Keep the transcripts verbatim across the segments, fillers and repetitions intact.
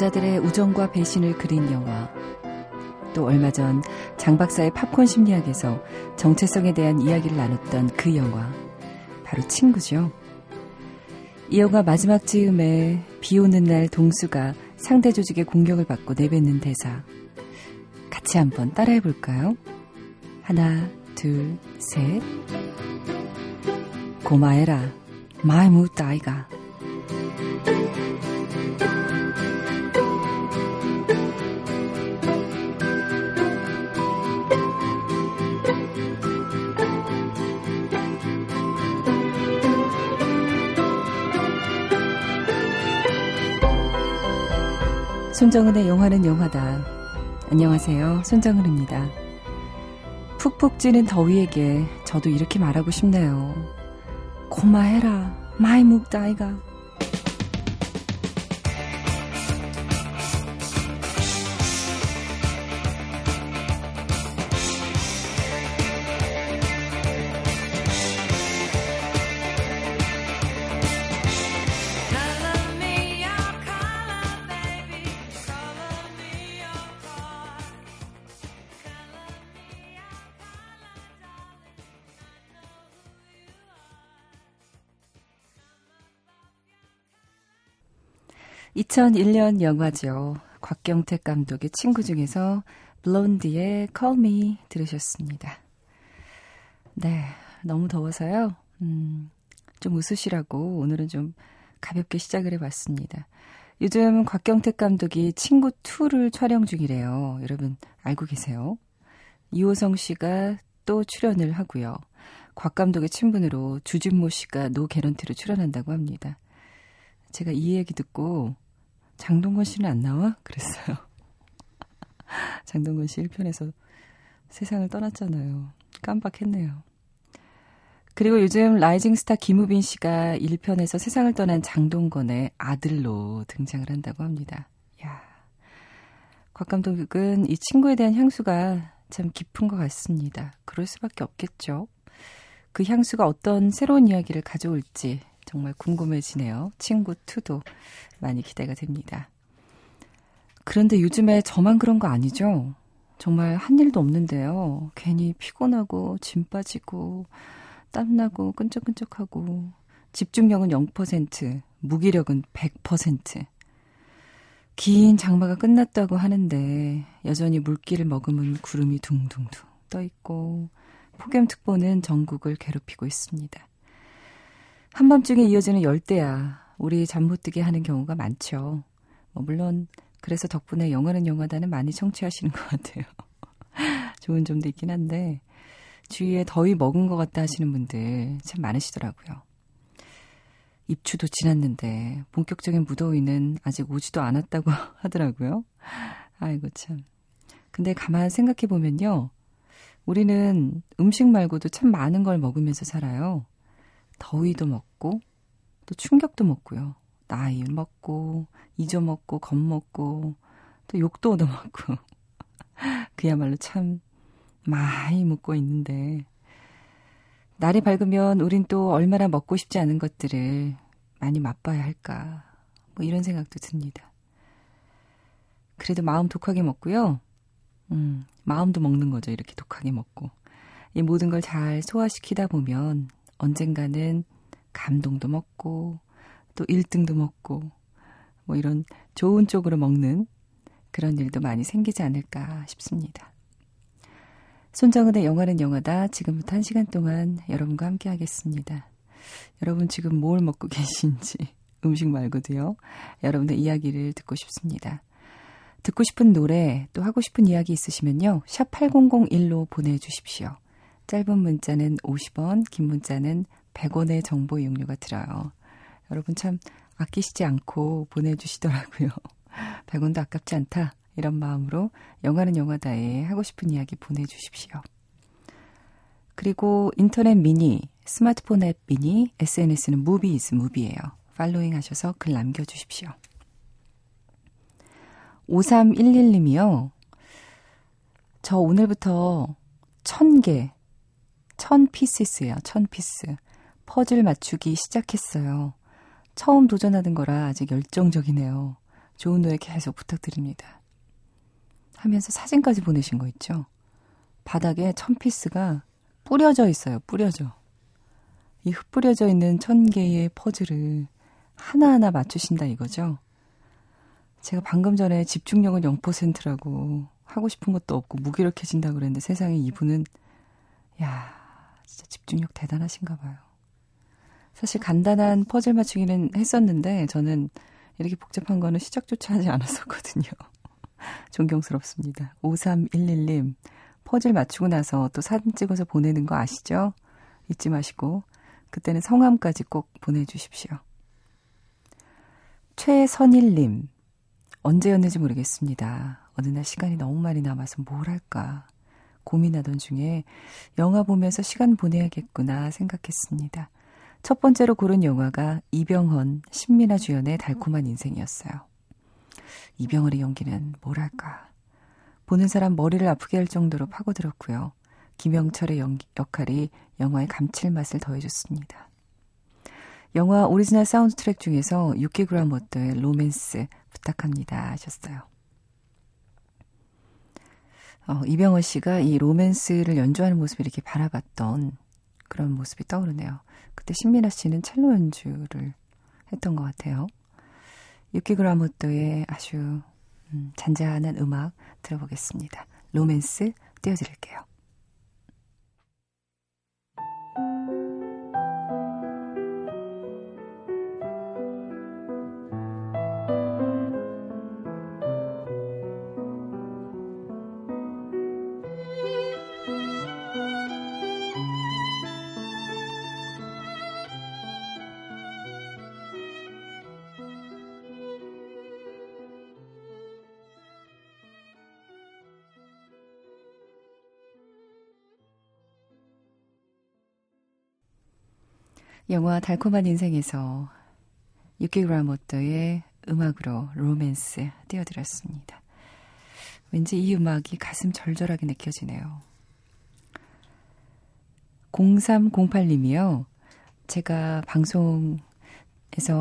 남자들의 우정과 배신을 그린 영화, 또 얼마 전 장박사의 팝콘 심리학에서 정체성에 대한 이야기를 나눴던 그 영화, 바로 친구죠. 이 영화 마지막 즈음에 비 오는 날 동수가 상대 조직의 공격을 받고 내뱉는 대사, 같이 한번 따라해볼까요? 하나, 둘, 셋. 고마해라, 마이 무따이가. 손정은의 영화는 영화다. 안녕하세요, 손정은입니다. 푹푹 찌는 더위에게 저도 이렇게 말하고 싶네요. 고마해라, 마이 묵다이가. 이천일 년 영화죠. 곽경택 감독의 친구 중에서 블론디의 Call Me 들으셨습니다. 네, 너무 더워서요. 음, 좀 웃으시라고 오늘은 좀 가볍게 시작을 해봤습니다. 요즘 곽경택 감독이 친구 투를 촬영 중이래요. 여러분 알고 계세요? 이호성 씨가 또 출연을 하고요. 곽 감독의 친분으로 주진모 씨가 노 개런티로 출연한다고 합니다. 제가 이 얘기 듣고 장동건 씨는 안 나와? 그랬어요. 장동건 씨 일 편에서 세상을 떠났잖아요. 깜빡했네요. 그리고 요즘 라이징 스타 김우빈 씨가 일 편에서 세상을 떠난 장동건의 아들로 등장을 한다고 합니다. 이야, 곽 감독은 이 친구에 대한 향수가 참 깊은 것 같습니다. 그럴 수밖에 없겠죠. 그 향수가 어떤 새로운 이야기를 가져올지 정말 궁금해지네요. 친구 투도 많이 기대가 됩니다. 그런데 요즘에 저만 그런 거 아니죠? 정말 한 일도 없는데요. 괜히 피곤하고 짐 빠지고 땀나고 끈적끈적하고 집중력은 영 퍼센트, 무기력은 백 퍼센트. 긴 장마가 끝났다고 하는데 여전히 물기를 머금은 구름이 둥둥둥 떠있고 폭염특보는 전국을 괴롭히고 있습니다. 한밤중에 이어지는 열대야, 우리 잠 못 뜨게 하는 경우가 많죠. 뭐 물론 그래서 덕분에 영화는 영화단은 많이 청취하시는 것 같아요. 좋은 점도 있긴 한데 주위에 더위 먹은 것 같다 하시는 분들 참 많으시더라고요. 입추도 지났는데 본격적인 무더위는 아직 오지도 않았다고 하더라고요. 아이고 참. 근데 가만 생각해 보면요. 우리는 음식 말고도 참 많은 걸 먹으면서 살아요. 더위도 먹고 또 충격도 먹고요. 나이 먹고 잊어먹고 겁먹고 또 욕도 얻어먹고 그야말로 참 많이 먹고 있는데 날이 밝으면 우린 또 얼마나 먹고 싶지 않은 것들을 많이 맛봐야 할까 뭐 이런 생각도 듭니다. 그래도 마음 독하게 먹고요. 음, 마음도 먹는 거죠. 이렇게 독하게 먹고 이 모든 걸 잘 소화시키다 보면 언젠가는 감동도 먹고 또 일등도 먹고 뭐 이런 좋은 쪽으로 먹는 그런 일도 많이 생기지 않을까 싶습니다. 손정은의 영화는 영화다. 지금부터 한 시간 동안 여러분과 함께 하겠습니다. 여러분 지금 뭘 먹고 계신지 음식 말고도요. 여러분의 이야기를 듣고 싶습니다. 듣고 싶은 노래 또 하고 싶은 이야기 있으시면요. 샵 팔공공일로 보내주십시오. 짧은 문자는 오십 원, 긴 문자는 백 원의 정보 이용료가 들어요. 여러분 참 아끼시지 않고 보내주시더라고요. 백 원도 아깝지 않다 이런 마음으로 영화는 영화다에 하고 싶은 이야기 보내주십시오. 그리고 인터넷 미니, 스마트폰 앱 미니, 에스엔에스는 무비이즈 무비예요. 팔로잉 하셔서 글 남겨주십시오. 오삼일일 님이요. 저 오늘부터 천 개. 천 피스예요. 천 피스. 퍼즐 맞추기 시작했어요. 처음 도전하는 거라 아직 열정적이네요. 좋은 노래 계속 부탁드립니다. 하면서 사진까지 보내신 거 있죠? 바닥에 천피스가 뿌려져 있어요. 뿌려져. 이 흩뿌려져 있는 천 개의 퍼즐을 하나하나 맞추신다 이거죠? 제가 방금 전에 집중력은 영 퍼센트라고 하고 싶은 것도 없고 무기력해진다 그랬는데 세상에 이분은 야 진짜 집중력 대단하신가 봐요. 사실 간단한 퍼즐 맞추기는 했었는데 저는 이렇게 복잡한 거는 시작조차 하지 않았었거든요. 존경스럽습니다. 오삼일일 님 퍼즐 맞추고 나서 또 사진 찍어서 보내는 거 아시죠? 잊지 마시고 그때는 성함까지 꼭 보내주십시오. 최선일님 언제였는지 모르겠습니다. 어느 날 시간이 너무 많이 남아서 뭘 할까 고민하던 중에 영화 보면서 시간 보내야겠구나 생각했습니다. 첫 번째로 고른 영화가 이병헌, 신민아 주연의 달콤한 인생이었어요. 이병헌의 연기는 뭐랄까 보는 사람 머리를 아프게 할 정도로 파고들었고요. 김영철의 연기, 역할이 영화의 감칠맛을 더해줬습니다. 영화 오리지널 사운드 트랙 중에서 육 킬로그램 워터의 로맨스 부탁합니다 하셨어요. 어, 이병헌 씨가 이 로맨스를 연주하는 모습을 이렇게 바라봤던 그런 모습이 떠오르네요. 그때 신민아 씨는 첼로 연주를 했던 것 같아요. 육 킬로그램 워터의 아주 음, 잔잔한 음악 들어보겠습니다. 로맨스 띄워드릴게요. 영화 달콤한 인생에서 육 킬로그램 워터의 음악으로 로맨스 띄워드렸습니다. 왠지 이 음악이 가슴 절절하게 느껴지네요. 공삼공팔 님이요. 제가 방송에서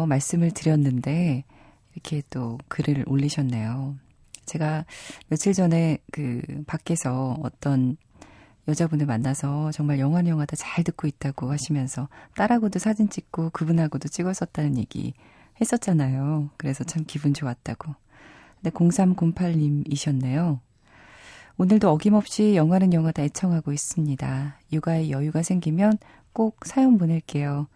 말씀을 드렸는데 이렇게 또 글을 올리셨네요. 제가 며칠 전에 그 밖에서 어떤 여자분을 만나서 정말 영화는 영화 다 잘 듣고 있다고 하시면서 딸하고도 사진 찍고 그분하고도 찍었었다는 얘기 했었잖아요. 그래서 참 기분 좋았다고. 근데 공삼공팔 님이셨네요. 오늘도 어김없이 영화는 영화 다 애청하고 있습니다. 육아에 여유가 생기면 꼭 사연 보낼게요.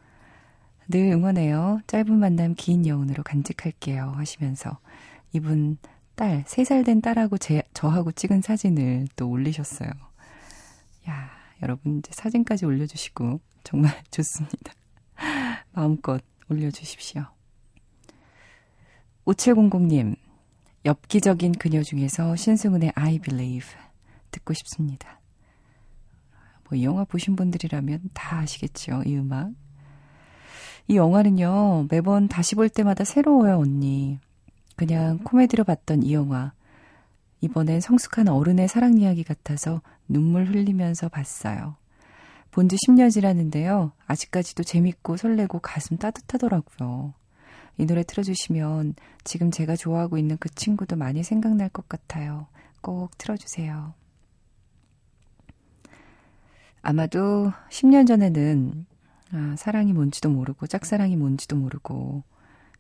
늘 응원해요. 짧은 만남 긴 여운으로 간직할게요 하시면서 이분 딸, 세 살 된 딸하고 제, 저하고 찍은 사진을 또 올리셨어요. 야, 여러분 이제 사진까지 올려주시고 정말 좋습니다. 마음껏 올려주십시오. 오칠공공 님, 엽기적인 그녀 중에서 신승훈의 I Believe 듣고 싶습니다. 뭐 이 영화 보신 분들이라면 다 아시겠죠, 이 음악. 이 영화는요, 매번 다시 볼 때마다 새로워요, 언니. 그냥 코미디로 봤던 이 영화. 이번엔 성숙한 어른의 사랑 이야기 같아서 눈물 흘리면서 봤어요. 본 지 십 년 지났는데요. 아직까지도 재밌고 설레고 가슴 따뜻하더라고요. 이 노래 틀어주시면 지금 제가 좋아하고 있는 그 친구도 많이 생각날 것 같아요. 꼭 틀어주세요. 아마도 십 년 전에는 아, 사랑이 뭔지도 모르고 짝사랑이 뭔지도 모르고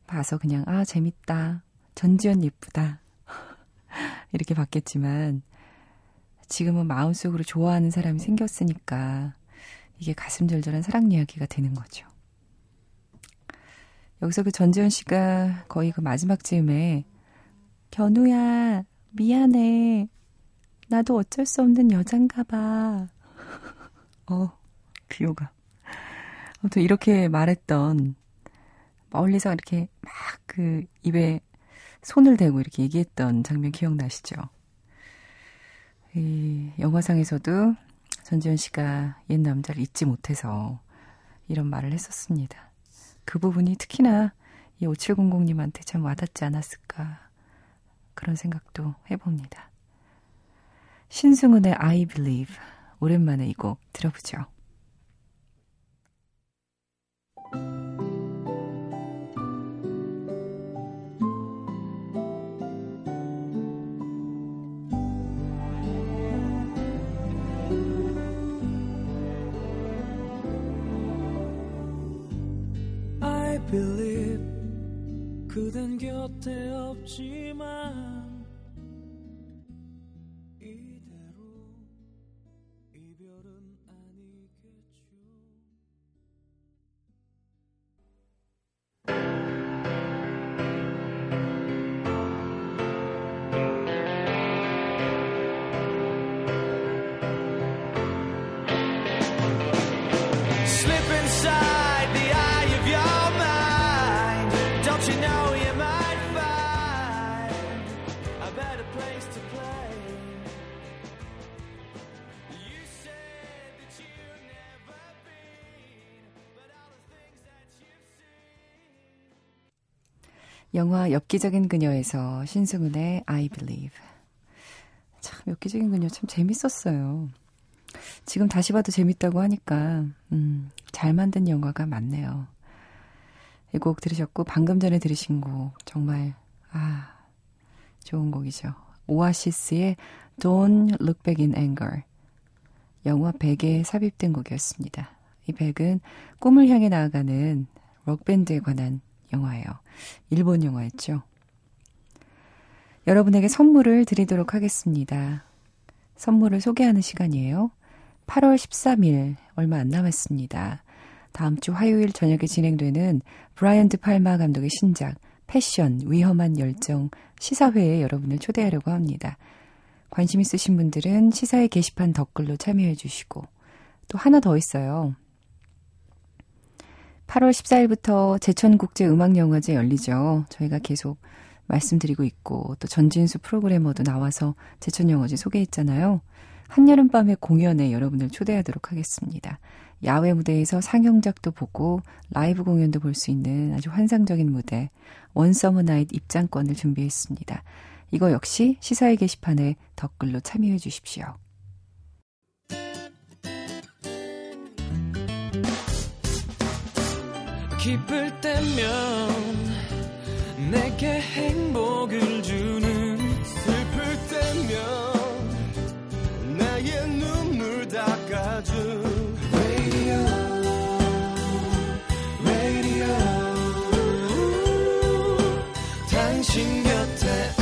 봐서 그냥 아 재밌다. 전지현 예쁘다. 이렇게 봤겠지만 지금은 마음속으로 좋아하는 사람이 생겼으니까 이게 가슴 절절한 사랑 이야기가 되는 거죠. 여기서 그 전지현 씨가 거의 그 마지막 즈음에 견우야 미안해 나도 어쩔 수 없는 여잔가 봐. 어 귀여가 아무튼 이렇게 말했던 멀리서 이렇게 막 그 입에 손을 대고 이렇게 얘기했던 장면 기억나시죠? 이 영화상에서도 전지현 씨가 옛 남자를 잊지 못해서 이런 말을 했었습니다. 그 부분이 특히나 이 오칠공공 님한테 참 와닿지 않았을까 그런 생각도 해봅니다. 신승훈의 I Believe 오랜만에 이 곡 들어보죠. believe 그댄 곁에 없지만 이대로 이별은 아니겠죠. Slip inside the eye of your 영화 엽기적인 그녀에서 신승훈의 I Believe. 참 엽기적인 그녀 참 재밌었어요. 지금 다시 봐도 재밌다고 하니까 음, 잘 만든 영화가 많네요. 이 곡 들으셨고 방금 전에 들으신 곡 정말 아 좋은 곡이죠. 오아시스의 Don't Look Back in Anger. 영화 백에 삽입된 곡이었습니다. 이 백은 꿈을 향해 나아가는 록밴드에 관한 영화예요. 일본 영화였죠. 여러분에게 선물을 드리도록 하겠습니다. 선물을 소개하는 시간이에요. 팔월 십삼일 얼마 안 남았습니다. 다음 주 화요일 저녁에 진행되는 브라이언 드 팔마 감독의 신작 패션, 위험한 열정 시사회에 여러분을 초대하려고 합니다. 관심 있으신 분들은 시사회 게시판 댓글로 참여해 주시고 또 하나 더 있어요. 팔월 십사일부터 제천국제음악영화제 열리죠. 저희가 계속 말씀드리고 있고 또 전진수 프로그래머도 나와서 제천영화제 소개했잖아요. 한여름밤의 공연에 여러분을 초대하도록 하겠습니다. 야외 무대에서 상영작도 보고 라이브 공연도 볼 수 있는 아주 환상적인 무대 원서머나잇 입장권을 준비했습니다. 이거 역시 시사회 게시판에 댓글로 참여해 주십시오. 기쁠 때면 내게 행복을 주는 슬플 때면 나의 눈물 닦아줘 Radio Radio 당신 곁에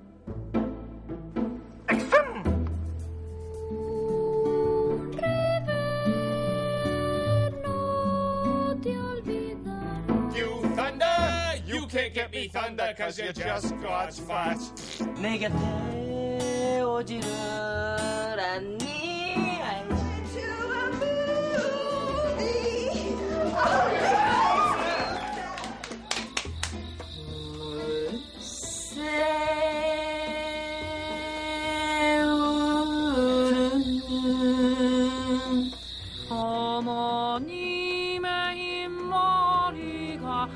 액션! Can't get me thunder cause you're just God's fast. 내 곁에 오지를 않니 I'm to a movie 세우는 어머님의 머리가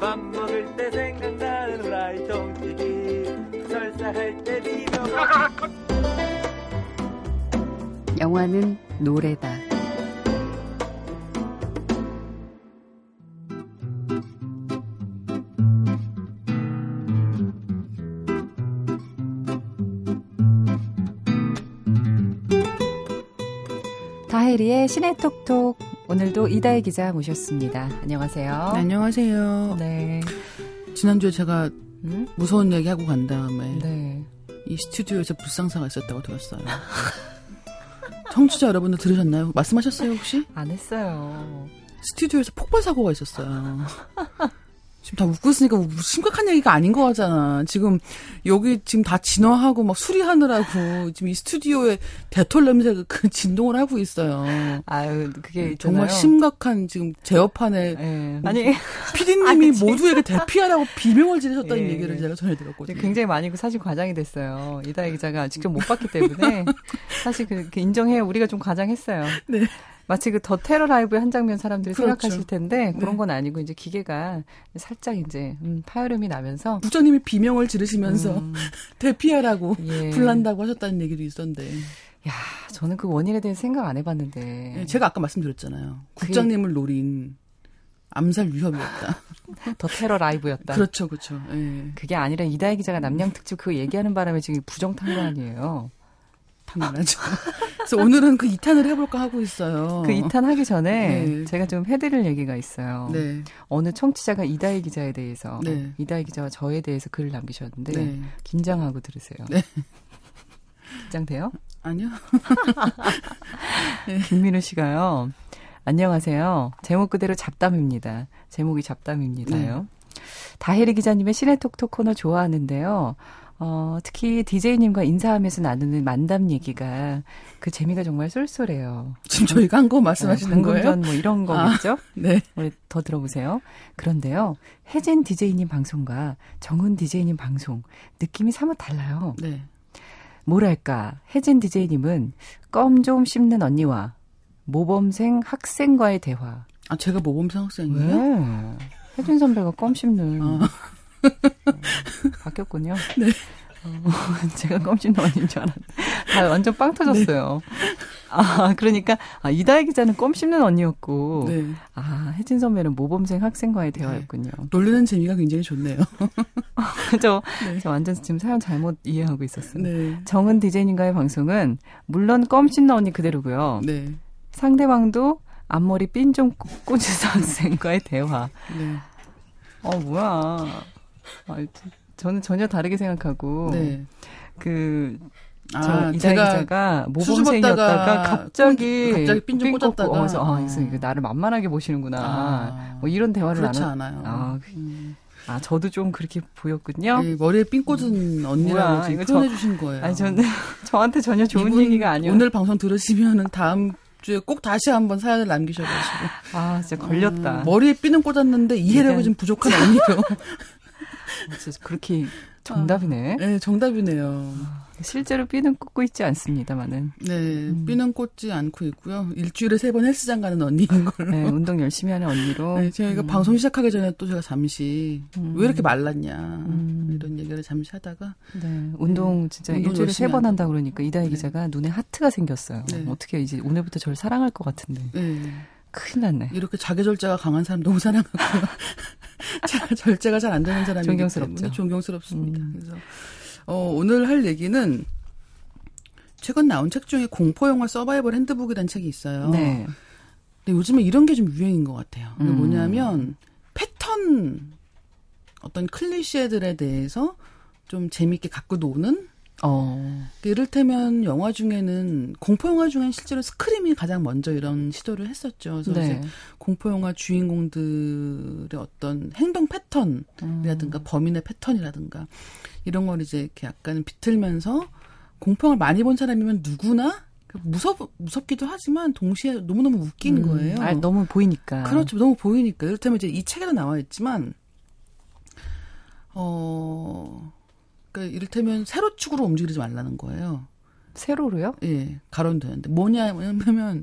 밥 먹을 때 생각나는 후라이동 튀김 설사할 때 비벼 영화는 노래다. 다혜리의 시네톡톡 오늘도 이다혜 기자 모셨습니다. 안녕하세요. 네, 안녕하세요. 네. 지난주에 제가 음? 무서운 얘기하고 간 다음에 네. 이 스튜디오에서 불상사가 있었다고 들었어요. 청취자 여러분들 들으셨나요? 말씀하셨어요 혹시? 안 했어요. 스튜디오에서 폭발 사고가 있었어요. 지금 다 웃고 있으니까 심각한 얘기가 아닌 거 같잖아. 지금 여기 지금 다 진화하고 막 수리하느라고 지금 이 스튜디오에 데톨 냄새가 그 진동을 하고 있어요. 아유, 그게 있잖아요. 정말 심각한 지금 제어판에 네. 아니 피디님이 모두에게 대피하라고 비명을 지르셨다는 네. 얘기를 제가 전해 들었거든요. 굉장히 많이 그 사실 과장이 됐어요. 이다혜 기자가 직접 못 봤기 때문에 사실 그 인정해요. 우리가 좀 과장했어요. 네. 마치 그 더 테러 라이브의 한 장면 사람들이 그렇죠. 생각하실 텐데 그런 네. 건 아니고 이제 기계가 살짝 이제 음, 파열음이 나면서 부처님이 비명을 지르시면서 음. 대피하라고 예. 불난다고 하셨다는 얘기도 있었는데. 야, 저는 그 원인에 대해 생각 안 해봤는데. 제가 아까 말씀드렸잖아요. 국장님을 그게... 노린 암살 위협이었다. 더 테러 라이브였다. 그렇죠, 그렇죠. 예. 그게 아니라 이다혜 기자가 남양 특집 그거 얘기하는 바람에 지금 부정탄거 아니에요. 당연하죠. 그래서 오늘은 그 이 탄을 해볼까 하고 있어요. 그 이 탄 하기 전에 네. 제가 좀 해드릴 얘기가 있어요. 네. 어느 청취자가 이다혜 기자에 대해서, 네. 이다혜 기자와 저에 대해서 글을 남기셨는데 네. 긴장하고 들으세요. 네. 긴장돼요? 아니요. 네. 김민우 씨가요. 안녕하세요. 제목 그대로 잡담입니다. 제목이 잡담입니다요. 네. 다혜리 기자님의 시네톡톡 코너 좋아하는데요. 어, 특히 디제이님과 인사하면서 나누는 만담 얘기가 그 재미가 정말 쏠쏠해요. 지금 저희가 한 거 말씀하시는 어, 거예요? 방금 전 뭐 이런 거겠죠? 아, 네. 우리 더 들어보세요. 그런데요. 혜진 디제이님 방송과 정은 디제이님 방송 느낌이 사뭇 달라요. 네. 뭐랄까 혜진 디제이님은 껌 좀 씹는 언니와 모범생 학생과의 대화. 아 제가 모범생 학생이에요? 네. 혜진 선배가 껌 씹는. 아. 바뀌었군요. 네. 어, 제가 껌 씹는 언니인 줄 알았는데 다 완전 빵 터졌어요. 네. 아 그러니까 아, 이다혜 기자는 껌 씹는 언니였고 네. 아 혜진 선배는 모범생 학생과의 대화였군요. 네. 놀리는 재미가 굉장히 좋네요. 저, 네. 저 완전 지금 사연 잘못 이해하고 있었어요. 네. 정은 디제이님과의 방송은 물론 껌 씹는 언니 그대로고요. 네. 상대방도 앞머리 핀 좀 꽂으서 학생과의 대화. 네. 어 아, 뭐야. 아, 저는 전혀 다르게 생각하고 네. 그. 아, 이다혜 기자가 모범생이었다가 갑자기 갑자기 핀 좀 꽂았다가 그래서 어, 아, 아. 나를 만만하게 보시는구나. 아, 뭐 이런 대화를 그렇지 안 않아요. 아, 음. 아, 저도 좀 그렇게 보였군요. 네, 머리에 핀 꽂은 언니라고 지금 표현해 주신 거예요. 아니, 저는 저한테 전혀 좋은 이분, 얘기가 아니에요. 오늘 방송 들으시면은 다음 주에 꼭 다시 한번 사연을 남기셔가지고 아, 진짜 걸렸다. 음, 머리에 핀은 꽂았는데 이해력이 좀 부족한 언니로. 진짜 그렇게 정답이네. 아, 네, 정답이네요. 실제로 삐는 꽂고 있지 않습니다만은. 네, 삐는 꽂지 않고 있고요. 일주일에 세 번 헬스장 가는 언니인 걸로. 네, 운동 열심히 하는 언니로. 네, 제가 음. 방송 시작하기 전에 또 제가 잠시 음. 왜 이렇게 말랐냐 음. 이런 얘기를 잠시 하다가. 네, 운동 음. 진짜 운동 일주일에 세 번 한다 그러니까 이다혜 네. 기자가 눈에 하트가 생겼어요. 네. 어떻게 이제 오늘부터 저를 사랑할 것 같은데. 네. 큰일 났네. 이렇게 자기절제가 강한 사람 너무 사랑하고 절제가 잘 안 되는 사람이기 존경스럽죠. 때문에 존경스럽습니다. 음. 그래서 어, 오늘 할 얘기는 최근 나온 책 중에 공포영화 서바이벌 핸드북이라는 책이 있어요. 네. 근데 요즘에 이런 게 좀 유행인 것 같아요. 음. 뭐냐면 패턴 어떤 클리셰들에 대해서 좀 재밌게 갖고 노는 어. 이를테면 영화 중에는 공포영화 중엔 실제로 스크림이 가장 먼저 이런 시도를 했었죠. 그래서 네. 이제 공포영화 주인공들의 어떤 행동 패턴이라든가 음. 범인의 패턴이라든가 이런 걸 이제 이렇게 약간 비틀면서 공포영화를 많이 본 사람이면 누구나 무섭, 무섭기도 하지만 동시에 너무너무 웃긴 음. 거예요. 아, 너무 보이니까. 그렇죠. 너무 보이니까. 이를테면 이제 이 책에도 나와 있지만 어... 그러니까 이를테면 세로축으로 움직이지 말라는 거예요. 세로로요? 예, 가로는 되는데 뭐냐면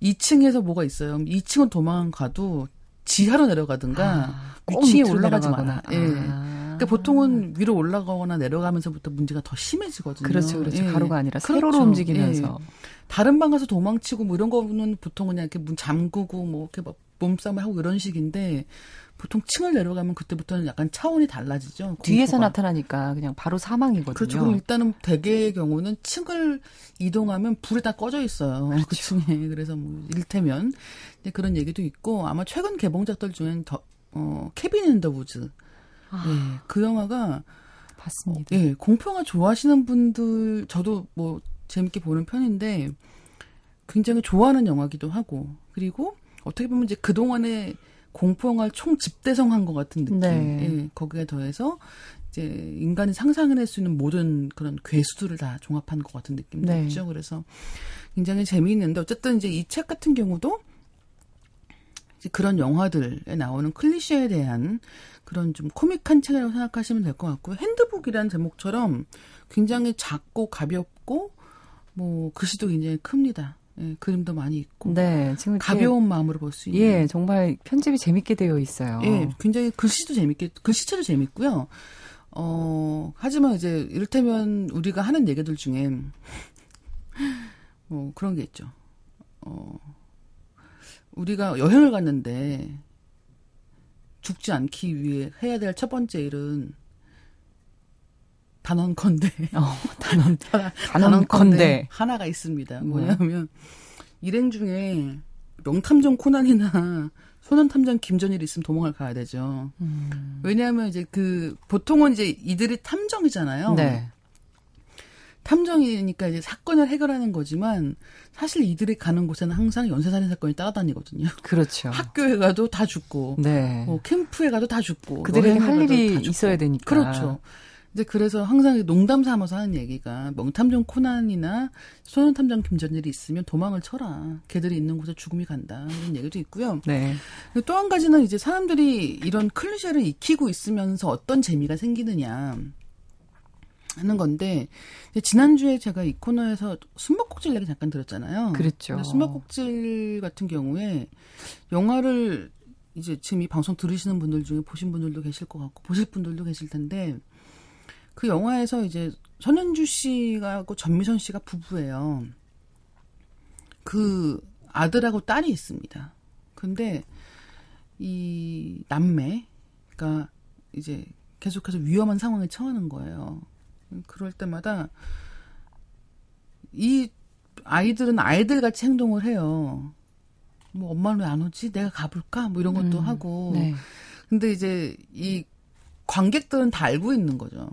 이 층에서 뭐가 있어요. 이 층은 도망가도 지하로 내려가든가 아, 위층에 올라가지 마라. 예. 아. 그러니까 보통은 위로 올라가거나 내려가면서부터 문제가 더 심해지거든요. 그렇죠, 그렇죠. 예. 가로가 아니라 세로로 그렇죠. 움직이면서 예. 다른 방 가서 도망치고 뭐 이런 거는 보통 그냥 이렇게 문 잠그고 뭐 이렇게 막 몸싸움을 하고 이런 식인데. 보통 층을 내려가면 그때부터는 약간 차원이 달라지죠. 공포가. 뒤에서 나타나니까 그냥 바로 사망이거든요. 그렇죠. 그럼 일단은 대개의 경우는 층을 이동하면 불이 다 꺼져 있어요. 그렇죠. 그 층에. 그래서 뭐 일테면 그런 얘기도 있고 아마 최근 개봉작들 중엔 더, 어, 캐빈 인 더 우즈. 아, 예, 그 영화가 봤습니다. 어, 예, 공포영화 좋아하시는 분들 저도 뭐 재밌게 보는 편인데 굉장히 좋아하는 영화기도 하고 그리고 어떻게 보면 이제 그동안에 공포영화를 총 집대성한 것 같은 느낌. 네. 예, 거기에 더해서 이제 인간이 상상해낼 수 있는 모든 그런 괴수들을 다 종합한 것 같은 느낌도 네. 있죠. 그래서 굉장히 재미있는데 어쨌든 이제 이 책 같은 경우도 이제 그런 영화들에 나오는 클리셰에 대한 그런 좀 코믹한 책이라고 생각하시면 될 것 같고요. 핸드북이라는 제목처럼 굉장히 작고 가볍고 뭐 글씨도 굉장히 큽니다. 예, 그림도 많이 있고 네, 지금 가벼운 마음으로 볼 수 있는. 예, 정말 편집이 재밌게 되어 있어요. 예, 굉장히 글씨도 재밌게, 글씨체도 재밌고요. 어, 하지만 이제 이를테면 우리가 하는 얘기들 중에 뭐 그런 게 있죠. 어, 우리가 여행을 갔는데 죽지 않기 위해 해야 될 첫 번째 일은 단언컨대, 어, 단언, 단언컨대 하나가 있습니다. 뭐냐면 일행 중에 명탐정 코난이나 소년탐정 김전일이 있으면 도망을 가야 되죠. 음. 왜냐하면 이제 그 보통은 이제 이들이 탐정이잖아요. 네. 탐정이니까 이제 사건을 해결하는 거지만 사실 이들이 가는 곳에는 항상 연쇄살인 사건이 따라다니거든요. 그렇죠. 학교에 가도 다 죽고, 네. 뭐 캠프에 가도 다 죽고, 그들에게 할 일이 있어야 되니까. 그렇죠. 이제 그래서 항상 농담 삼아서 하는 얘기가 명탐정 코난이나 소년탐정 김전일이 있으면 도망을 쳐라. 걔들이 있는 곳에 죽음이 간다. 이런 얘기도 있고요. 네. 또 한 가지는 이제 사람들이 이런 클리셰를 익히고 있으면서 어떤 재미가 생기느냐 하는 건데, 지난주에 제가 이 코너에서 숨바꼭질 얘기 잠깐 들었잖아요. 그랬죠. 숨바꼭질 같은 경우에 영화를 이제 지금 이 방송 들으시는 분들 중에 보신 분들도 계실 것 같고 보실 분들도 계실 텐데, 그 영화에서 이제 선현주 씨하고 전미선 씨가 부부예요. 그 아들하고 딸이 있습니다. 근데 이 남매가 이제 계속해서 위험한 상황에 처하는 거예요. 그럴 때마다 이 아이들은 아이들같이 행동을 해요. 뭐 엄마는 왜 안 오지? 내가 가볼까? 뭐 이런 것도 음, 하고. 네. 근데 이제 이 관객들은 다 알고 있는 거죠.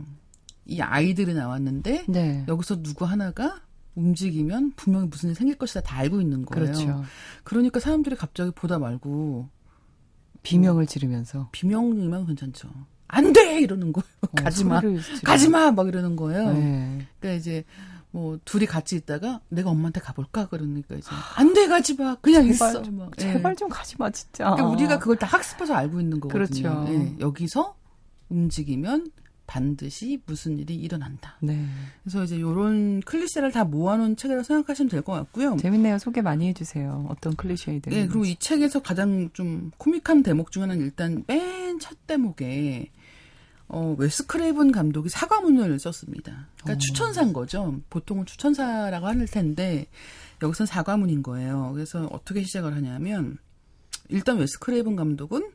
이 아이들이 나왔는데 네. 여기서 누구 하나가 움직이면 분명히 무슨 일이 생길 것이다 다 알고 있는 거예요. 그렇죠. 그러니까 사람들이 갑자기 보다 말고 비명을 지르면서. 비명이면 괜찮죠. 안 돼! 이러는 거예요. 어, 가지마. 가지마! 막 이러는 거예요. 네. 그러니까 이제 뭐 둘이 같이 있다가 내가 엄마한테 가볼까? 그러니까 이제 안 돼! 가지마! 그냥 제발 있어. 좀, 막. 제발 네. 좀 가지마 진짜. 그러니까 우리가 그걸 다 학습해서 알고 있는 거거든요. 그렇죠. 네. 여기서 움직이면 반드시 무슨 일이 일어난다. 네. 그래서 이제 요런 클리셰를 다 모아놓은 책이라고 생각하시면 될 것 같고요. 재밌네요. 소개 많이 해주세요. 어떤 클리셰이든. 네. 그리고 이 책에서 가장 좀 코믹한 대목 중 하나는 일단 맨 첫 대목에 어, 웨스크레이븐 감독이 사과문을 썼습니다. 그러니까 어. 추천사인 거죠. 보통은 추천사라고 할 텐데 여기서는 사과문인 거예요. 그래서 어떻게 시작을 하냐면 일단 웨스크레이븐 감독은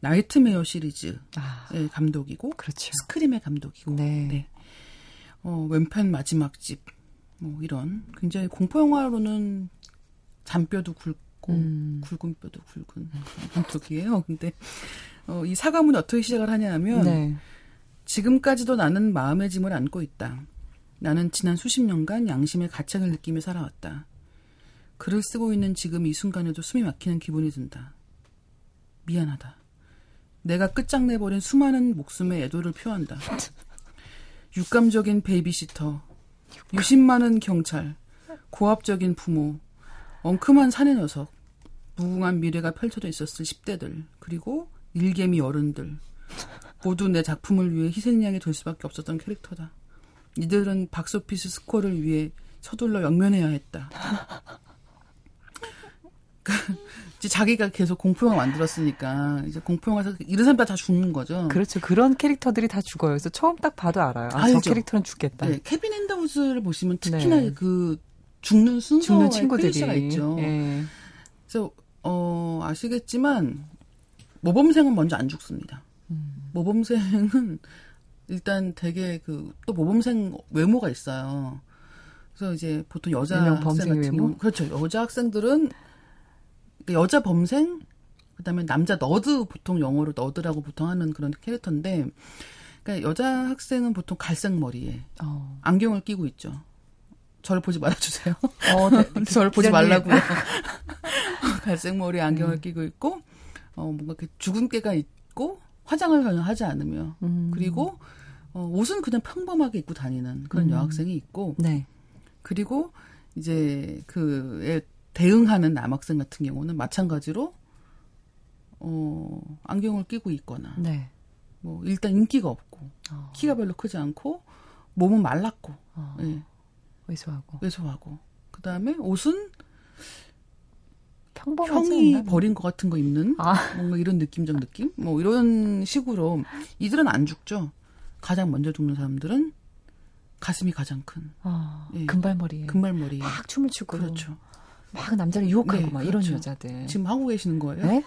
나이트메어 시리즈의 아, 감독이고 그렇죠. 스크림의 감독이고 네. 네. 어, 왼편 마지막 집 뭐 이런 굉장히 공포 영화로는 잔뼈도 굵고 음. 굵은 뼈도 굵은 감독이에요. 근데 어, 이 사과문이 어떻게 시작을 하냐면 네. 지금까지도 나는 마음의 짐을 안고 있다. 나는 지난 수십 년간 양심의 가책을 느끼며 살아왔다. 글을 쓰고 있는 지금 이 순간에도 숨이 막히는 기분이 든다. 미안하다. 내가 끝장내버린 수많은 목숨의 애도를 표한다. 육감적인 베이비시터, 유심 많은 경찰, 고압적인 부모, 엉큼한 사내 녀석, 무궁한 미래가 펼쳐져 있었을 십 대들, 그리고 일개미 어른들. 모두 내 작품을 위해 희생양이 될 수밖에 없었던 캐릭터다. 이들은 박스오피스 스코어를 위해 서둘러 영면해야 했다. 이제 자기가 계속 공포영화 만들었으니까 이제 공포영화에서 이런 사람들 다 죽는 거죠. 그렇죠. 그런 캐릭터들이 다 죽어요. 그래서 처음 딱 봐도 알아요. 아, 알죠. 저 캐릭터는 죽겠다. 네, 케빈 핸더우즈를 보시면 특히나 네. 그 죽는 순서의 클리셰가 있죠. 네. 그래서 어, 아시겠지만 모범생은 먼저 안 죽습니다. 음. 모범생은 일단 되게 그 또 모범생 외모가 있어요. 그래서 이제 보통 여자 학생 같은 경우 그렇죠. 여자 학생들은 여자 범생, 그다음에 남자 너드, 보통 영어로 너드라고 보통 하는 그런 캐릭터인데, 그러니까 여자 학생은 보통 갈색 머리에 어. 안경을 끼고 있죠. 저를 보지 말아주세요. 어, 네. 저를 보지 말라고요. 갈색 머리에 안경을 음. 끼고 있고, 어, 뭔가 이렇게 죽은 깨가 있고, 화장을 전혀 하지 않으며, 음. 그리고 어, 옷은 그냥 평범하게 입고 다니는 그런 음. 여학생이 있고, 네. 그리고 이제 그의 대응하는 남학생 같은 경우는 마찬가지로 어, 안경을 끼고 있거나 네. 뭐 일단 인기가 없고 어. 키가 별로 크지 않고 몸은 말랐고 어. 네. 왜소하고 왜소하고 그다음에 옷은 형이 버린 것 같은 거 입는 아. 뭔가 이런 느낌적 느낌? 뭐 이런 식으로 이들은 안 죽죠. 가장 먼저 죽는 사람들은 가슴이 가장 큰. 아, 예. 금발머리. 금발머리. 막 춤을 추고. 그렇죠. 막 남자를 유혹하고 네, 막 이런 그렇죠. 여자들. 지금 하고 계시는 거예요? 네?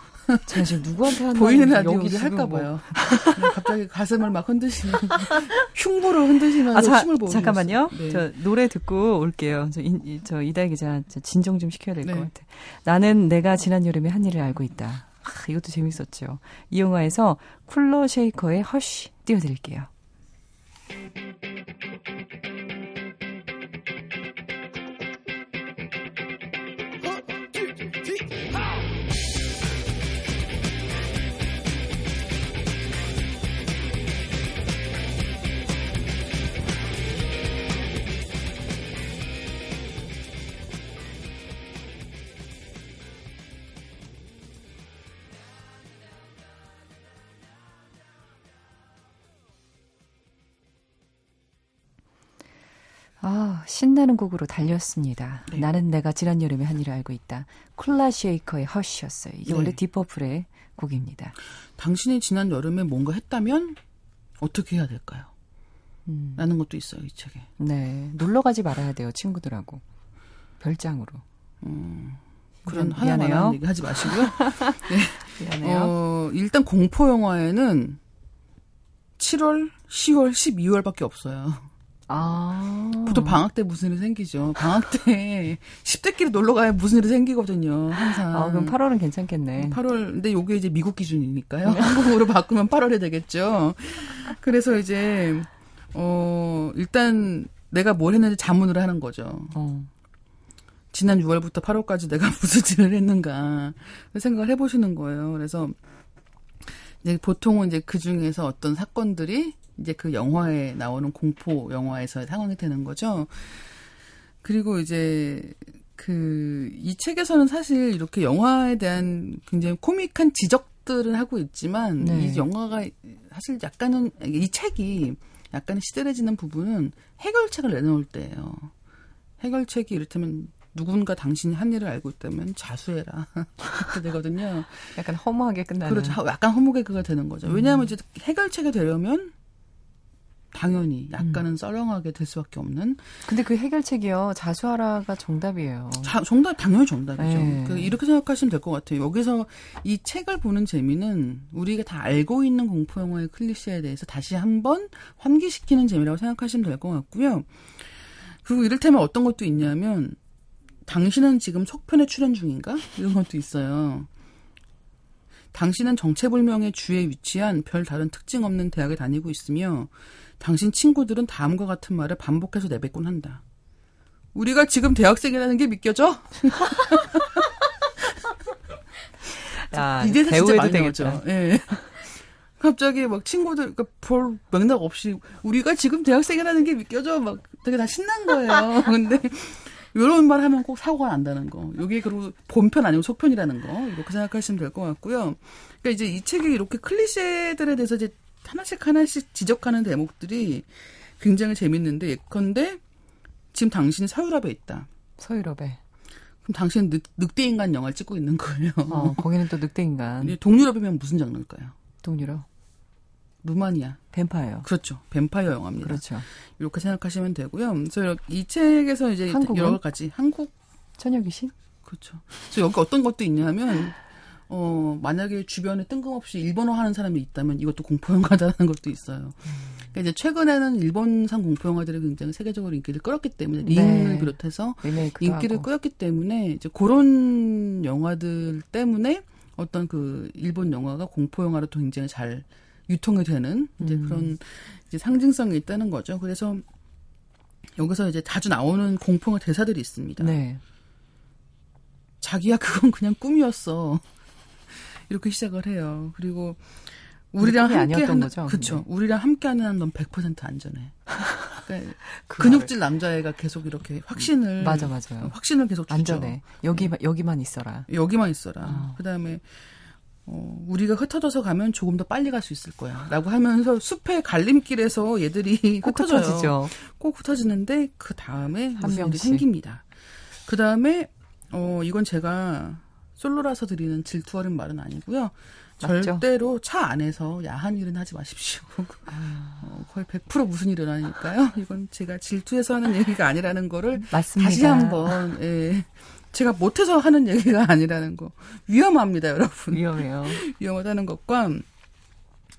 제가 지금 누구한테 하는 보이는 라디오를 할까 뭐. 봐요. 갑자기 가슴을 막 흔드시는 흉부로 흔드시면서 아, 춤을 보고 잠깐만요. 네. 저 노래 듣고 올게요. 저, 이, 저 이다희 기자 진정 좀 시켜야 될 것 네. 같아. 나는 내가 지난 여름에 한 일을 알고 있다. 아, 이것도 재밌었죠. 이 영화에서 쿨러 쉐이커의 허쉬 띄워드릴게요. 아, 신나는 곡으로 달렸습니다. 네. 나는 내가 지난 여름에 한 일을 알고 있다. 쿨라 쉐이커의 허쉬였어요. 이게 네. 원래 딥퍼플의 곡입니다. 당신이 지난 여름에 뭔가 했다면 어떻게 해야 될까요? 음. 라는 것도 있어요, 이 책에. 네, 놀러 가지 말아야 돼요, 친구들하고. 별장으로. 음, 그런 화나는 얘기 하지 마시고요. 네. 미안해요. 어, 일단 공포 영화에는 칠월, 시월, 십이월밖에 없어요. 아. 보통 방학 때 무슨 일이 생기죠. 방학 때 십 대끼리 놀러 가야 무슨 일이 생기거든요. 항상. 아, 그럼 팔월은 괜찮겠네. 팔월. 근데 이게 이제 미국 기준이니까요. 한국으로 바꾸면 팔월에 되겠죠. 그래서 이제 어, 일단 내가 뭘 했는지 자문을 하는 거죠. 어. 지난 유월부터 팔월까지 내가 무슨 일을 했는가 생각을 해보시는 거예요. 그래서 이제 보통은 이제 그 중에서 어떤 사건들이 이제 그 영화에 나오는 공포 영화에서의 상황이 되는 거죠. 그리고 이제 그 이 책에서는 사실 이렇게 영화에 대한 굉장히 코믹한 지적들을 하고 있지만 네. 이 영화가 사실 약간은 이 책이 약간은 시들해지는 부분은 해결책을 내놓을 때예요. 해결책이 이를테면 누군가 당신이 한 일을 알고 있다면 자수해라. 그렇게 되거든요. 약간 허무하게 끝나는. 그렇죠. 약간 허무하게 그가 되는 거죠. 왜냐하면 음. 이제 해결책이 되려면 당연히 약간은 음. 썰렁하게 될 수밖에 없는. 근데 그 해결책이요. 자수하라가 정답이에요. 자, 정답 당연히 정답이죠. 그, 이렇게 생각하시면 될 것 같아요. 여기서 이 책을 보는 재미는 우리가 다 알고 있는 공포 영화의 클리셰에 대해서 다시 한번 환기시키는 재미라고 생각하시면 될 것 같고요. 그리고 이를테면 어떤 것도 있냐면 당신은 지금 속편에 출연 중인가? 이런 것도 있어요. 당신은 정체불명의 주에 위치한 별다른 특징 없는 대학에 다니고 있으며 당신 친구들은 다음과 같은 말을 반복해서 내뱉곤 한다. 우리가 지금 대학생이라는 게 믿겨져? 야, 이제 진짜 많이 나오죠. 예. 갑자기 막 친구들, 그러니까 볼 맥락 없이 우리가 지금 대학생이라는 게 믿겨져? 막 되게 다 신난 거예요. 근데 이런 말 하면 꼭 사고가 난다는 거. 이게 그리고 본편 아니고 속편이라는 거. 이렇게 생각하시면 될 것 같고요. 그러니까 이제 이 책이 이렇게 클리셰들에 대해서 이제 하나씩 하나씩 지적하는 대목들이 굉장히 재밌는데 예컨대 지금 당신이 서유럽에 있다. 서유럽에. 그럼 당신은 늑, 늑대인간 영화를 찍고 있는 거예요. 어, 거기는 또 늑대인간. 동유럽이면 무슨 장르일까요? 동유럽. 루마니아. 뱀파이어. 그렇죠. 뱀파이어 영화입니다. 그렇죠. 이렇게 생각하시면 되고요. 그래서 이 책에서 이제 한국은? 여러 가지 한국 천여귀신? 그렇죠. 그래서 여기 어떤 것도 있냐면 어 만약에 주변에 뜬금없이 일본어 하는 사람이 있다면 이것도 공포 영화다라는 것도 있어요. 그러니까 이제 최근에는 일본산 공포 영화들이 굉장히 세계적으로 인기를 끌었기 때문에 링을 네. 비롯해서 인기를 하고. 끌었기 때문에 이제 그런 영화들 때문에 어떤 그 일본 영화가 공포 영화로 굉장히 잘 유통이 되는 이제 음. 그런 이제 상징성이 있다는 거죠. 그래서 여기서 이제 자주 나오는 공포의 대사들이 있습니다. 네. 자기야 그건 그냥 꿈이었어. 이렇게 시작을 해요. 그리고 우리랑 함께하는 거죠. 그렇죠. 우리랑 함께하는 한 넌 백 퍼센트 안전해. 그러니까 그 근육질 남자애가 계속 이렇게 확신을 맞아 맞아요. 확신을 계속 주죠. 안전해. 여기 네. 여기만 있어라. 여기만 있어라. 어. 그다음에 어, 우리가 흩어져서 가면 조금 더 빨리 갈 수 있을 거야. 라고 하면서 숲의 갈림길에서 얘들이 꼭 흩어져요. 흩어지죠. 꼭 흩어지는데 그 다음에 무슨 일이 생깁니다. 그 다음에 어, 이건 제가 솔로라서 드리는 질투 어린 말은 아니고요. 맞죠? 절대로 차 안에서 야한 일은 하지 마십시오. 아... 어, 거의 백 퍼센트 무슨 일은 아니니까요. 이건 제가 질투해서 하는 얘기가 아니라는 거를 맞습니다. 다시 한번 예, 제가 못해서 하는 얘기가 아니라는 거. 위험합니다, 여러분. 위험해요. 위험하다는 것과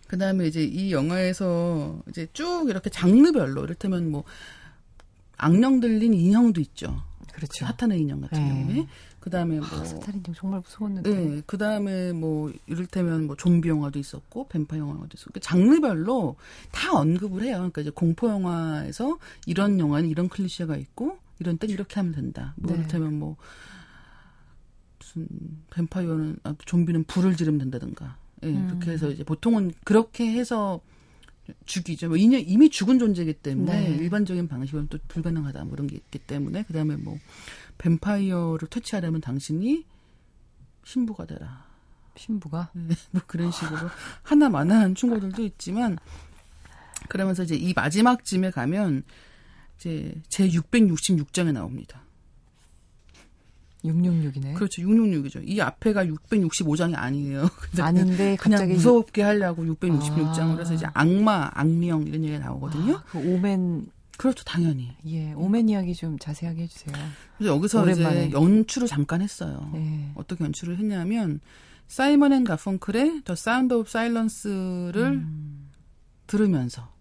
그다음에 이제 이 영화에서 이제 쭉 이렇게 장르별로 이를테면 뭐 악령 들린 인형도 있죠. 그렇죠. 사탄의 인형 같은 네. 경우에. 그다음에 뭐 아, 사탄 인형 정말 무서웠는데. 네. 그다음에 뭐 이를테면 뭐 좀비 영화도 있었고 뱀파이어 영화도 있었고 장르별로 다 언급을 해요. 그러니까 이제 공포 영화에서 이런 영화는 이런 클리셰가 있고 이런 땐 이렇게 하면 된다. 뭐 네. 이를테면 뭐 무슨 뱀파이어는 아, 좀비는 불을 지르면 된다든가. 예, 네, 음. 그렇게 해서 이제 보통은 그렇게 해서 죽이죠. 뭐 이미 죽은 존재이기 때문에 네. 일반적인 방식은 또 불가능하다. 뭐 이런 게 있기 때문에 그다음에 뭐 뱀파이어를 퇴치하려면 당신이 신부가 되라. 신부가? 네, 뭐 그런 식으로 하나만한 충고들도 있지만 그러면서 이제 이 마지막 쯤에 가면 이제 제 육백육십육 장에 나옵니다. 육백육십육이네. 그렇죠. 육백육십육이죠. 이 앞에가 육백육십오 장이 아니에요. 아닌데 그냥 갑자기 무섭게 하려고 육백육십육 장으로 아. 해서 이제 악마, 악령 이런 얘기가 나오거든요. 아, 그 오멘. 그렇죠. 당연히. 예, 오멘 이야기 좀 자세하게 해주세요. 그래서 여기서 오랜만에. 이제 연출을 잠깐 했어요. 네. 어떻게 연출을 했냐면 사이먼 앤 가펑클의 더 사운드 오브 사일런스를 음. 들으면서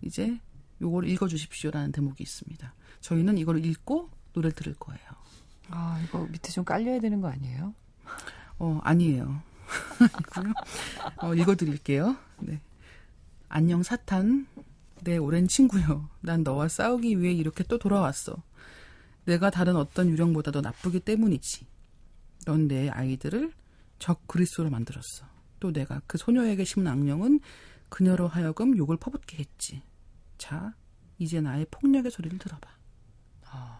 이제 요걸 읽어주십시오라는 대목이 있습니다. 저희는 이걸 읽고 노래를 들을 거예요. 아, 이거 밑에 좀 깔려야 되는 거 아니에요? 어, 아니에요. 어, 읽어드릴게요. 네. 안녕, 사탄. 내 오랜 친구여. 난 너와 싸우기 위해 이렇게 또 돌아왔어. 내가 다른 어떤 유령보다 더 나쁘기 때문이지. 넌 내 아이들을 적 그리스도로 만들었어. 또 내가 그 소녀에게 심은 악령은 그녀로 하여금 욕을 퍼붓게 했지. 자, 이제 나의 폭력의 소리를 들어봐. 아.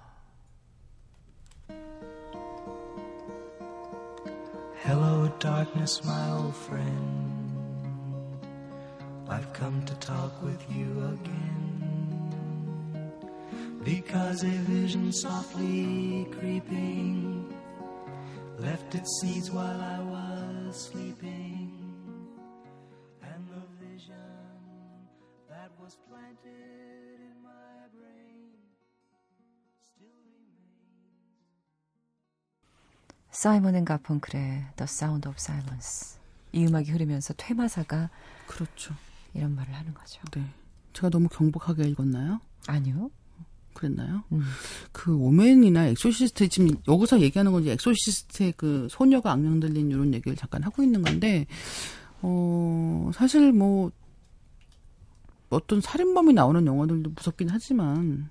Hello, darkness, my old friend. I've come to talk with you again. Because a vision softly creeping left its seeds while I was sleeping. And the vision that was planted in my brain still 사이먼 앤 가펑클의 The Sound of Silence. 이 음악이 흐르면서 퇴마사가 그렇죠. 이런 말을 하는 거죠. 네, 제가 너무 경복하게 읽었나요? 아니요. 그랬나요? 음. 그 오맨이나 엑소시스트 지금 여기서 얘기하는 건 이제 엑소시스트의 그 소녀가 악령 들린 이런 얘기를 잠깐 하고 있는 건데 어, 사실 뭐 어떤 살인범이 나오는 영화들도 무섭긴 하지만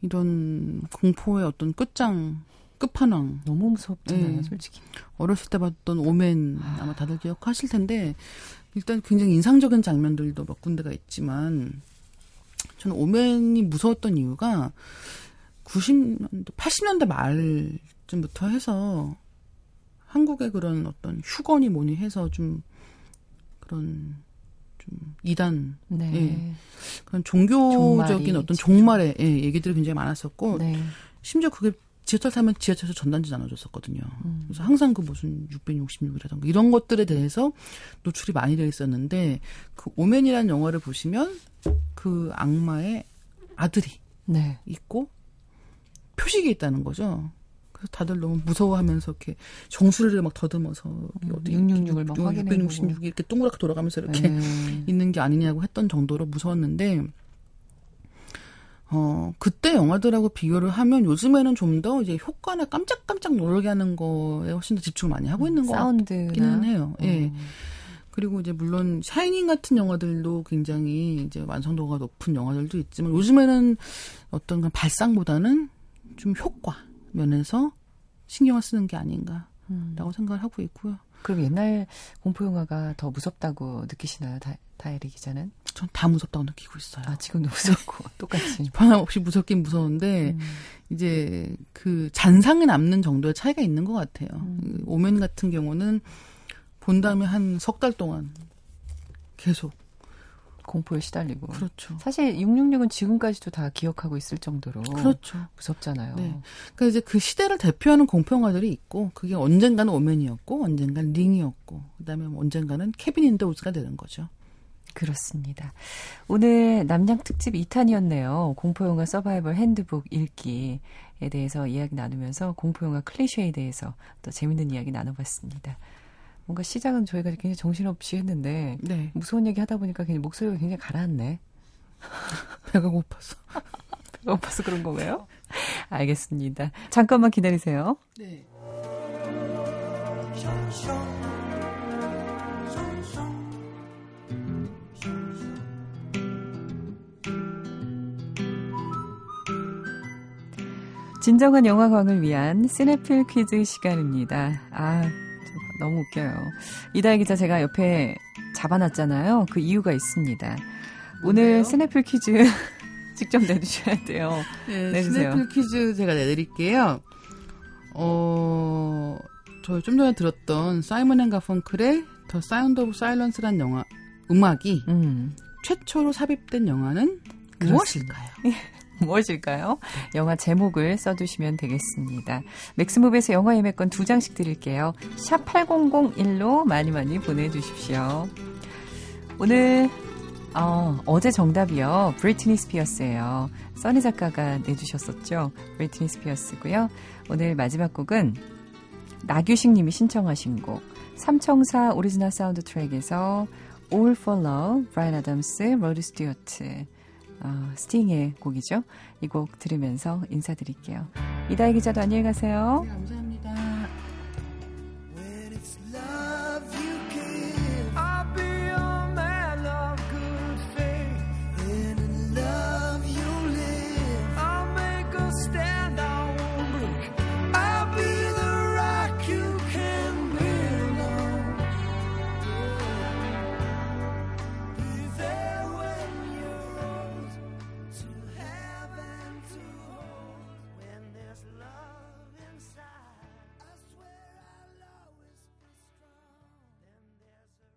이런 공포의 어떤 끝장 끝판왕. 너무 무섭잖아요, 네. 솔직히. 어렸을 때 봤던 오맨 아마 다들 기억하실 텐데 일단 굉장히 인상적인 장면들도 몇 군데가 있지만 저는 오맨이 무서웠던 이유가 구십 년대, 팔십 년대 말쯤부터 해서 한국의 그런 어떤 휴거니 뭐니 해서 좀 그런 좀 이단, 네. 예. 그런 종교적인 종말이, 어떤 종말의 예, 얘기들이 굉장히 많았었고 네. 심지어 그게 지하철 타면 지하철에서 전단지 나눠줬었거든요. 음. 그래서 항상 그 무슨 육백육십육이라던가 이런 것들에 대해서 노출이 많이 되어 있었는데 그 오맨이라는 영화를 보시면 그 악마의 아들이 네. 있고 표식이 있다는 거죠. 그래서 다들 너무 무서워하면서 이렇게 정수리를 막 더듬어서 음, 어디 육백육십육을 막 확인해보고 육백육십육이 이렇게 동그랗게 돌아가면서 이렇게 네. 있는 게 아니냐고 했던 정도로 무서웠는데 어, 그때 영화들하고 비교를 하면 요즘에는 좀 더 이제 효과나 깜짝깜짝 놀게 하는 거에 훨씬 더 집중을 많이 하고 있는 음, 것 사운드나. 같기는 해요. 음. 예. 그리고 이제 물론 샤이닝 같은 영화들도 굉장히 이제 완성도가 높은 영화들도 있지만 요즘에는 어떤 그런 발상보다는 좀 효과 면에서 신경을 쓰는 게 아닌가라고 음. 생각을 하고 있고요. 그럼 옛날 공포 영화가 더 무섭다고 느끼시나요, 다, 다혜리 기자는? 전 다 무섭다고 느끼고 있어요. 아, 지금도 무섭고 똑같이. 변함없이 무섭긴 무서운데 음. 이제 그 잔상에 남는 정도의 차이가 있는 것 같아요. 음. 오멘 같은 경우는 본 다음에 한 석 달 동안 계속 공포에 시달리고. 그렇죠. 사실 육백육십육은 지금까지도 다 기억하고 있을 정도로. 그렇죠. 무섭잖아요. 네. 그러니까 이제 그 시대를 대표하는 공포영화들이 있고, 그게 언젠가는 오맨이었고, 언젠가는 링이었고, 그다음에 언젠가는 캐빈 인더 우즈가 되는 거죠. 그렇습니다. 오늘 남양 특집 이 탄이었네요. 공포영화 서바이벌 핸드북 읽기에 대해서 이야기 나누면서 공포영화 클리셰에 대해서 또 재밌는 이야기 나눠봤습니다. 뭔가 시작은 저희가 굉장히 정신없이 했는데 네. 무서운 얘기 하다 보니까 그냥 목소리가 굉장히 가라앉네. 배가 고파서. 배가 고파서 그런 거예요? 알겠습니다. 잠깐만 기다리세요. 네. 진정한 영화광을 위한 시네필 퀴즈 시간입니다. 아, 너무 웃겨요. 이다혜 기자 제가 옆에 잡아놨잖아요. 그 이유가 있습니다. 오늘 뭔데요? 스냅필 퀴즈 직접 내주셔야 돼요. 네, 내주세요. 스냅필 퀴즈 제가 내드릴게요. 어, 저 좀 전에 들었던 사이먼 앤 가펑클의 더 사운드 오브 사일런스란 영화 음악이 음. 최초로 삽입된 영화는 무엇일까요? 무엇일까요? 영화 제목을 써두시면 되겠습니다. 맥스무비에서 영화 예매권 두 장씩 드릴게요. 샵 팔공공일로 많이 많이 보내주십시오. 오늘 어, 어제 정답이요. 브리트니 스피어스예요. 써니 작가가 내주셨었죠. 브리트니 스피어스고요. 오늘 마지막 곡은 나규식 님이 신청하신 곡 삼청사 오리지널 사운드 트랙에서 All for Love, 브라이언 애덤스, 로드 스튜어트 어, 스팅의 곡이죠. 이 곡 들으면서 인사드릴게요. 이다혜 기자도 안녕히 가세요. 네,